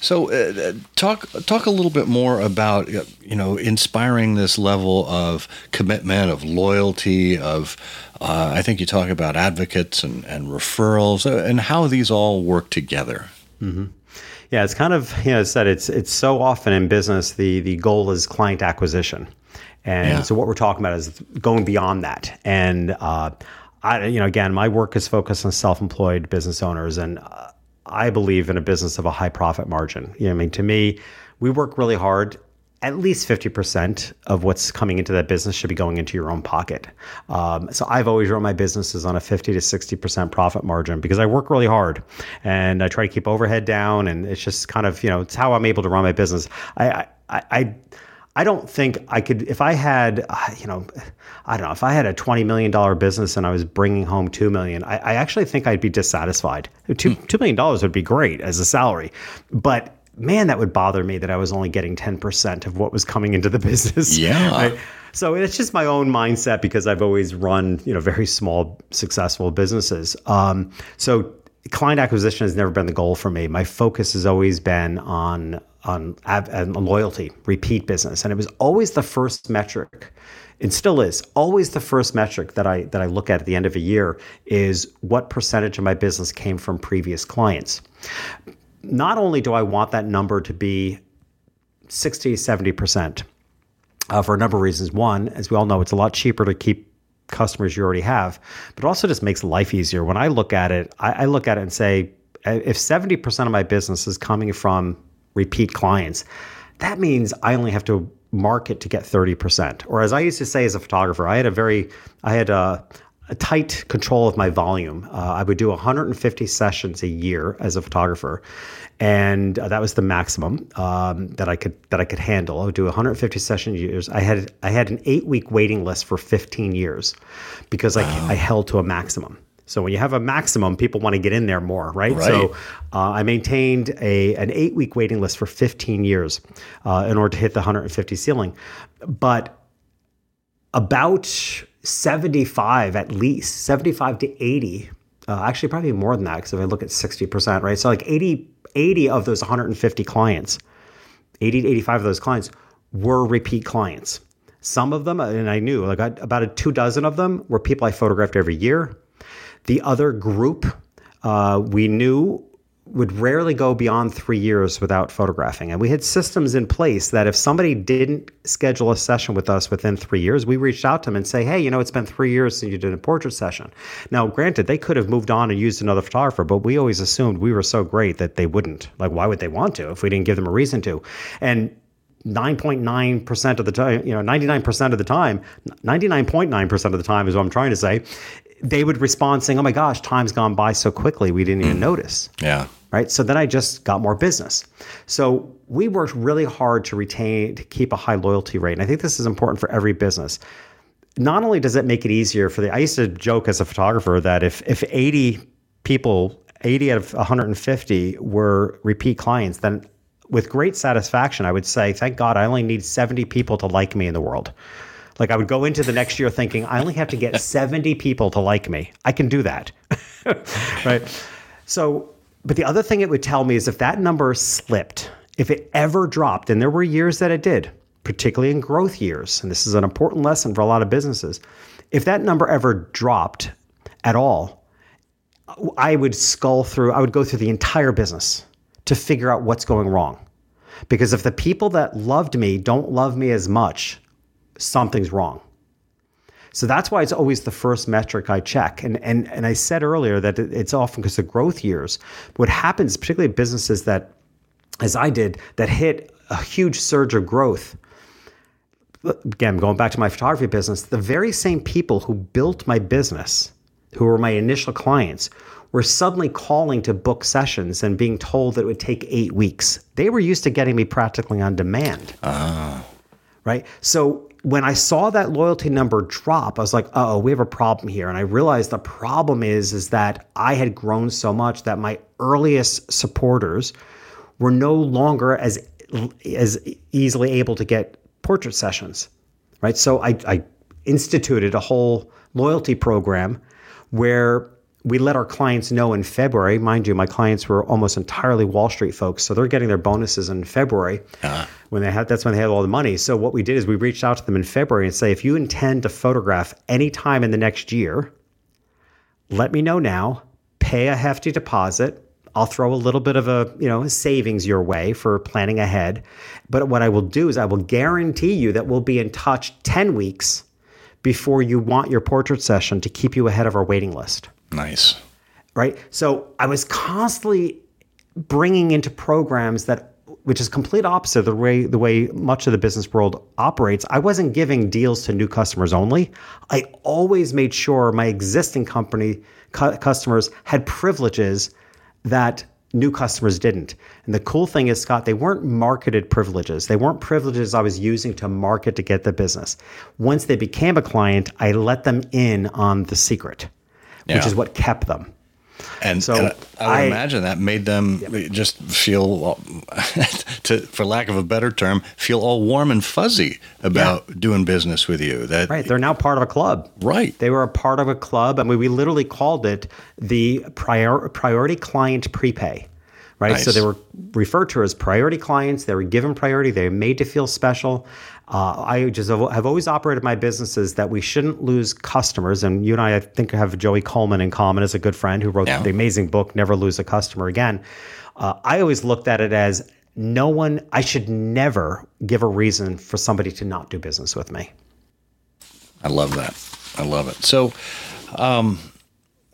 so uh, talk talk a little bit more about, you know, inspiring this level of commitment, of loyalty, of uh, I think you talk about advocates and, and referrals and how these all work together. Mm-hmm. Yeah, it's kind of, you know, as I said, it's it's so often in business, the the goal is client acquisition. And yeah. so what we're talking about is going beyond that. And, uh, I, you know, again, my work is focused on self-employed business owners. And uh, I believe in a business of a high profit margin. You know, I mean, to me, we work really hard at least fifty percent of what's coming into that business should be going into your own pocket. Um, so I've always run my businesses on a fifty to sixty percent profit margin because I work really hard and I try to keep overhead down. And it's just kind of, you know, it's how I'm able to run my business. I, I, I, I don't think I could, if I had, you know, I don't know, if I had a twenty million dollars business and I was bringing home two million dollars, I, I actually think I'd be dissatisfied. Two, two million dollars would be great as a salary, but man, that would bother me that I was only getting ten percent of what was coming into the business. Yeah. Right? So it's just my own mindset because I've always run, you know, very small, successful businesses. Um, so client acquisition has never been the goal for me. My focus has always been on, on, on loyalty, repeat business. And it was always the first metric. It still is always the first metric that I that I look at at the end of a year is what percentage of my business came from previous clients. Not only do I want that number to be sixty, seventy percent uh, for a number of reasons. One, as we all know, it's a lot cheaper to keep customers you already have, but also just makes life easier. When I look at it, I, I look at it and say, if seventy percent of my business is coming from repeat clients, that means I only have to market to get thirty percent. Or as I used to say as a photographer, I had a very, I had a, a tight control of my volume. Uh, I would do one hundred fifty sessions a year as a photographer, and uh, that was the maximum um, that I could that I could handle. I would do one hundred fifty sessions a year. I had I had an eight week waiting list for fifteen years because wow. I I held to a maximum. So when you have a maximum, people want to get in there more, right? right. So uh, I maintained a an eight week waiting list for fifteen years uh, in order to hit the one hundred fifty ceiling, but about seventy-five at least, seventy-five to eighty, uh, actually probably more than that because if I look at sixty percent, right? So like eighty, eighty of those one hundred fifty clients, eighty to eighty-five of those clients were repeat clients. Some of them, and I knew like I, about a two dozen of them were people I photographed every year. The other group uh, we knew would rarely go beyond three years without photographing. And we had systems in place that if somebody didn't schedule a session with us within three years, we reached out to them and say, hey, you know, it's been three years since you did a portrait session. Now, granted, they could have moved on and used another photographer, but we always assumed we were so great that they wouldn't. Like, why would they want to if we didn't give them a reason to? And nine point nine percent of the time, you know, ninety-nine percent of the time, ninety-nine point nine percent of the time is what I'm trying to say, they would respond saying, oh my gosh, time's gone by so quickly, we didn't even notice. Yeah. Right. So then I just got more business. So we worked really hard to retain, to keep a high loyalty rate. And I think this is important for every business. Not only does it make it easier for the, I used to joke as a photographer that if, if eighty people, eighty out of one hundred fifty were repeat clients, then with great satisfaction, I would say, thank God, I only need seventy people to like me in the world. Like I would go into the next year thinking, I only have to get seventy people to like me. I can do that, right? So, but the other thing it would tell me is if that number slipped, if it ever dropped, and there were years that it did, particularly in growth years, and this is an important lesson for a lot of businesses, if that number ever dropped at all, I would scull through, I would go through the entire business to figure out what's going wrong. Because if the people that loved me don't love me as much, something's wrong. So that's why it's always the first metric I check. And and and I said earlier that it's often because of growth years. What happens, particularly businesses that, as I did, that hit a huge surge of growth. Again, going back to my photography business, the very same people who built my business, who were my initial clients, were suddenly calling to book sessions and being told that it would take eight weeks. They were used to getting me practically on demand. Ah. Right? So when I saw that loyalty number drop, I was like, uh-oh, we have a problem here. And I realized the problem is, is that I had grown so much that my earliest supporters were no longer as as easily able to get portrait sessions, right? So I, I instituted a whole loyalty program where we let our clients know in February. Mind you, my clients were almost entirely Wall Street folks, so they're getting their bonuses in February. Uh-huh. When they had, that's when they had all the money. So what we did is we reached out to them in February and say, if you intend to photograph any time in the next year, let me know now. Pay a hefty deposit. I'll throw a little bit of a, you know, savings your way for planning ahead. But what I will do is I will guarantee you that we'll be in touch ten weeks before you want your portrait session to keep you ahead of our waiting list. Nice. Right. So I was constantly bringing into programs that which is complete opposite of the way, the way much of the business world operates, I wasn't giving deals to new customers only. I always made sure my existing company cu- customers had privileges that new customers didn't. And the cool thing is, Scott, they weren't marketed privileges. They weren't privileges I was using to market to get the business. Once they became a client, I let them in on the secret, yeah. which is what kept them. And so and I, I would I, imagine that made them yeah. just feel, to, for lack of a better term, feel all warm and fuzzy about yeah. doing business with you. That, right. They're now part of a club. Right. They were a part of a club. I mean, we literally called it the prior, priority client prepay. Right. Nice. So they were referred to as priority clients. They were given priority. They were made to feel special. Uh, I just have always operated my businesses that we shouldn't lose customers. And you and I, I think, have Joey Coleman in common as a good friend who wrote yeah. the amazing book, Never Lose a Customer Again. Uh, I always looked at it as no one, I should never give a reason for somebody to not do business with me. I love that. I love it. So, um,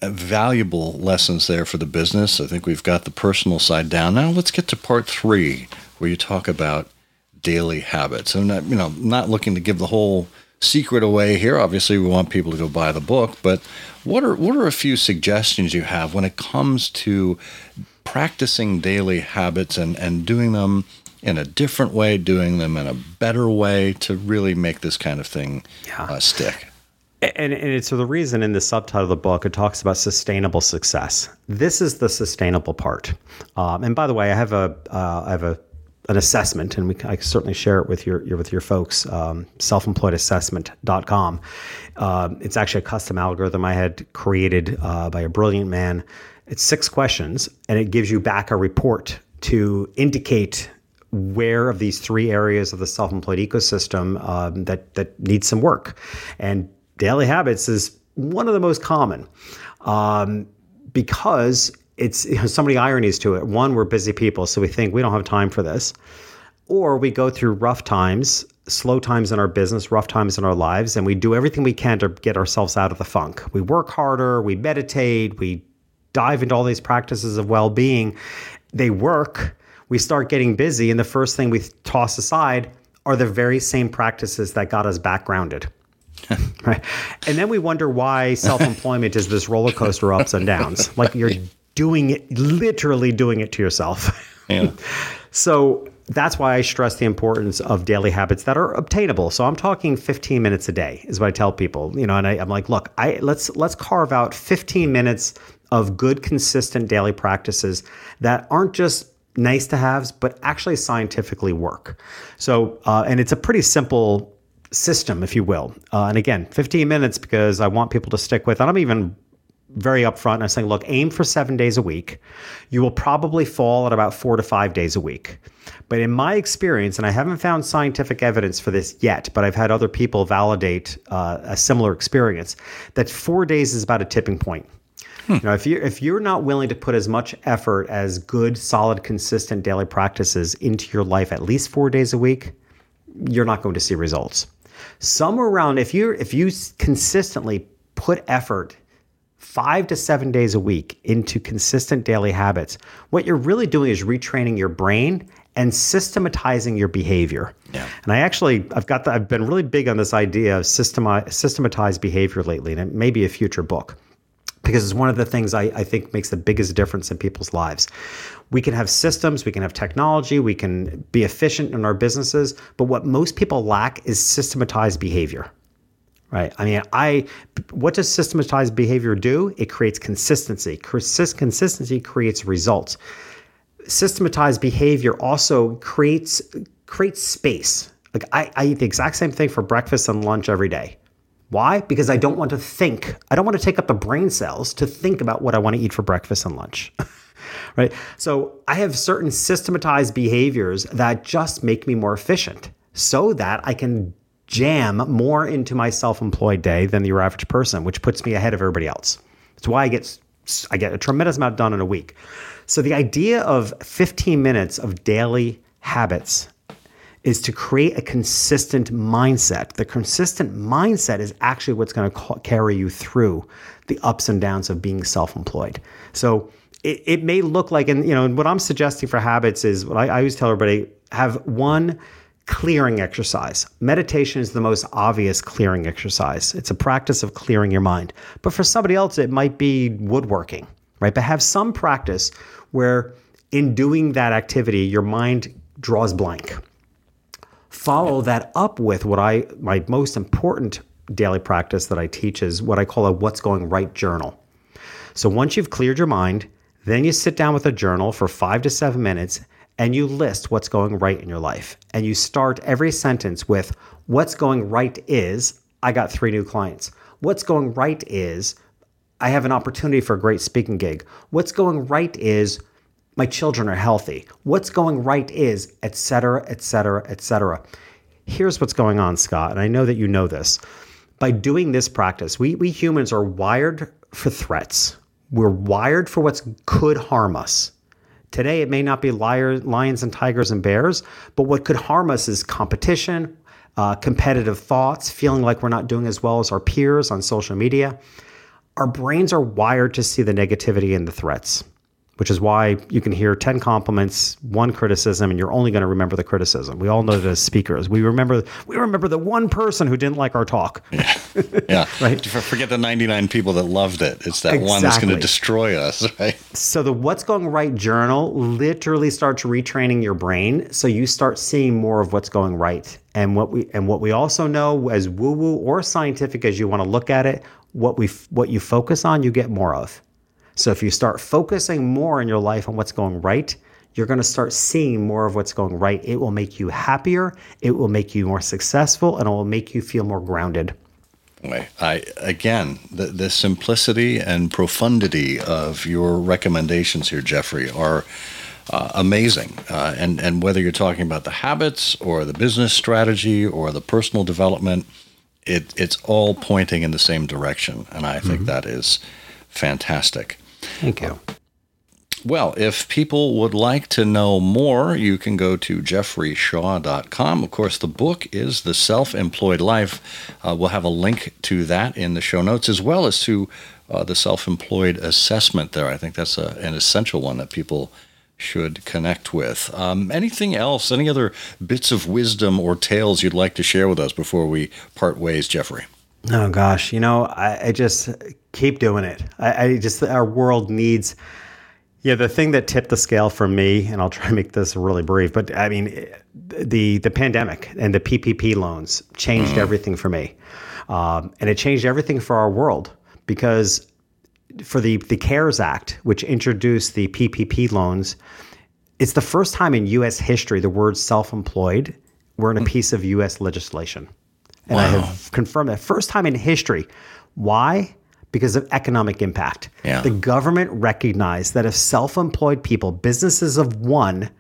valuable lessons there for the business. I think we've got the personal side down. Now let's get to part three, where you talk about daily habits. I'm not, you know, not looking to give the whole secret away here. Obviously, we want people to go buy the book. But what are what are a few suggestions you have when it comes to practicing daily habits and and doing them in a different way, doing them in a better way to really make this kind of thing yeah. uh, stick? And, and it's the reason in the subtitle of the book, it talks about sustainable success. This is the sustainable part. Um, and by the way, I have a uh, I have a an assessment, and we I can certainly share it with your, your with your folks. Um, self employed assessment dot com. Um, it's actually a custom algorithm I had created uh, by a brilliant man. It's six questions, and it gives you back a report to indicate where of these three areas of the self-employed ecosystem um, that that needs some work. And daily habits is one of the most common um, because it's you know, so many ironies to it. One, we're busy people, so we think we don't have time for this. Or we go through rough times, slow times in our business, rough times in our lives, and we do everything we can to get ourselves out of the funk. We work harder, we meditate, we dive into all these practices of well-being. They work. We start getting busy, and the first thing we toss aside are the very same practices that got us back grounded. Right. And then we wonder why self-employment is this roller coaster ups and downs. Like you're doing it, literally doing it to yourself. Yeah. So that's why I stress the importance of daily habits that are obtainable. So I'm talking fifteen minutes a day is what I tell people, you know, and I, I'm like, look, I let's let's carve out fifteen minutes of good, consistent daily practices that aren't just nice to haves, but actually scientifically work. So uh, and it's a pretty simple system, if you will. Uh, and again, fifteen minutes because I want people to stick with, and I'm even very upfront. I'm saying, look, aim for seven days a week. You will probably fall at about four to five days a week. But in my experience, and I haven't found scientific evidence for this yet, but I've had other people validate uh, a similar experience, that four days is about a tipping point. Hmm. You know, if you're, if you're not willing to put as much effort as good, solid, consistent daily practices into your life at least four days a week, you're not going to see results. Somewhere around, if you if you consistently put effort five to seven days a week into consistent daily habits, what you're really doing is retraining your brain and systematizing your behavior. Yeah. And I actually, I've got, the, I've been really big on this idea of systemi- systematized behavior lately, and it may be a future book, because it's one of the things I, I think makes the biggest difference in people's lives. We can have systems, we can have technology, we can be efficient in our businesses, but what most people lack is systematized behavior, right? I mean, I what does systematized behavior do? It creates consistency. Consist, consistency creates results. Systematized behavior also creates, creates space. Like I, I eat the exact same thing for breakfast and lunch every day. Why? Because I don't want to think. I don't want to take up the brain cells to think about what I want to eat for breakfast and lunch, right? So I have certain systematized behaviors that just make me more efficient so that I can jam more into my self-employed day than your average person, which puts me ahead of everybody else. That's why I get I get a tremendous amount done in a week. So the idea of fifteen minutes of daily habits is to create a consistent mindset. The consistent mindset is actually what's going to ca- carry you through the ups and downs of being self-employed. So it, it may look like, and you know, and what I'm suggesting for habits is what I, I always tell everybody, have one clearing exercise. Meditation is the most obvious clearing exercise. It's a practice of clearing your mind. But for somebody else, it might be woodworking, right? But have some practice where in doing that activity, your mind draws blank. Follow that up with what I, my most important daily practice that I teach is what I call a what's going right journal. So once you've cleared your mind, then you sit down with a journal for five to seven minutes and you list what's going right in your life. And you start every sentence with what's going right is, I got three new clients. What's going right is, I have an opportunity for a great speaking gig. What's going right is, my children are healthy. What's going right is, et cetera, et cetera, et cetera. Here's what's going on, Scott, and I know that you know this. By doing this practice, we we humans are wired for threats. We're wired for what could harm us. Today, it may not be liar, lions and tigers and bears, but what could harm us is competition, uh, competitive thoughts, feeling like we're not doing as well as our peers on social media. Our brains are wired to see the negativity and the threats, which is why you can hear ten compliments, one criticism, and you're only going to remember the criticism. We all know that as speakers. We remember we remember the one person who didn't like our talk. Yeah, yeah. Right? Forget the ninety-nine people that loved it. It's that exactly. one that's going to destroy us, right? So the What's Going Right journal literally starts retraining your brain so you start seeing more of what's going right. And what we and what we also know, as woo-woo or scientific as you want to look at it, what we what you focus on, you get more of. So if you start focusing more in your life on what's going right, you're going to start seeing more of what's going right. It will make you happier. It will make you more successful, and it will make you feel more grounded. I again, the, the simplicity and profundity of your recommendations here, Jeffrey, are uh, amazing. Uh, and, and whether you're talking about the habits or the business strategy or the personal development, it, it's all pointing in the same direction. And I think mm-hmm. that is fantastic. Thank you. Uh, well, if people would like to know more, you can go to jeffrey shaw dot com. Of course, the book is The Self-Employed Life. Uh, we'll have a link to that in the show notes, as well as to uh, the self-employed assessment there. I think that's a, an essential one that people should connect with. Um, anything else, any other bits of wisdom or tales you'd like to share with us before we part ways, Jeffrey? Oh, gosh. You know, I, I just keep doing it. I, I just, our world needs, yeah, the thing that tipped the scale for me, and I'll try to make this really brief, but I mean, the the pandemic and the P P P loans changed everything for me. Um, and it changed everything for our world because for the, the CARES Act, which introduced the P P P loans, it's the first time in U S history the word self-employed were in a piece of U S legislation. And wow. I have confirmed that first time in history. Why? Because of economic impact. Yeah. The government recognized that if self-employed people, businesses of one,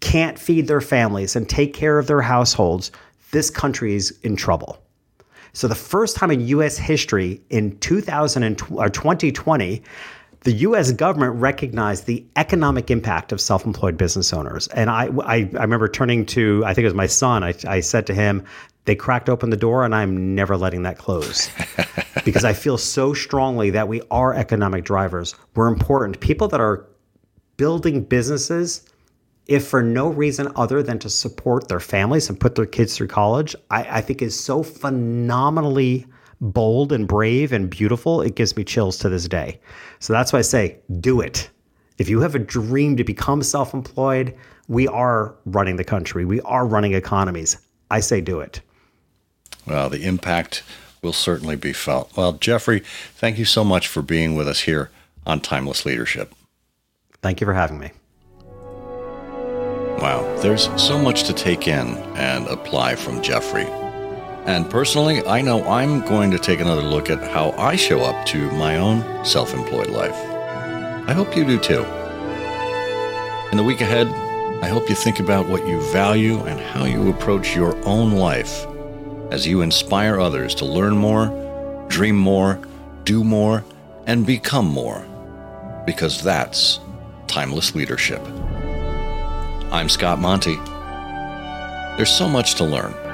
can't feed their families and take care of their households, this country is in trouble. So the first time in U S history in two thousand twenty, the U S government recognized the economic impact of self-employed business owners. And I, I, I remember turning to, I think it was my son, I, I said to him, they cracked open the door and I'm never letting that close because I feel so strongly that we are economic drivers. We're important. People that are building businesses, if for no reason other than to support their families and put their kids through college, I, I think is so phenomenally bold and brave and beautiful. It gives me chills to this day. So that's why I say, do it. If you have a dream to become self-employed, we are running the country. We are running economies. I say, do it. Well, the impact will certainly be felt. Well, Jeffrey, thank you so much for being with us here on Timeless Leadership. Thank you for having me. Wow, there's so much to take in and apply from Jeffrey. And personally, I know I'm going to take another look at how I show up to my own self-employed life. I hope you do too. In the week ahead, I hope you think about what you value and how you approach your own life as you inspire others to learn more, dream more, do more, and become more. Because that's timeless leadership. I'm Scott Monty. There's so much to learn.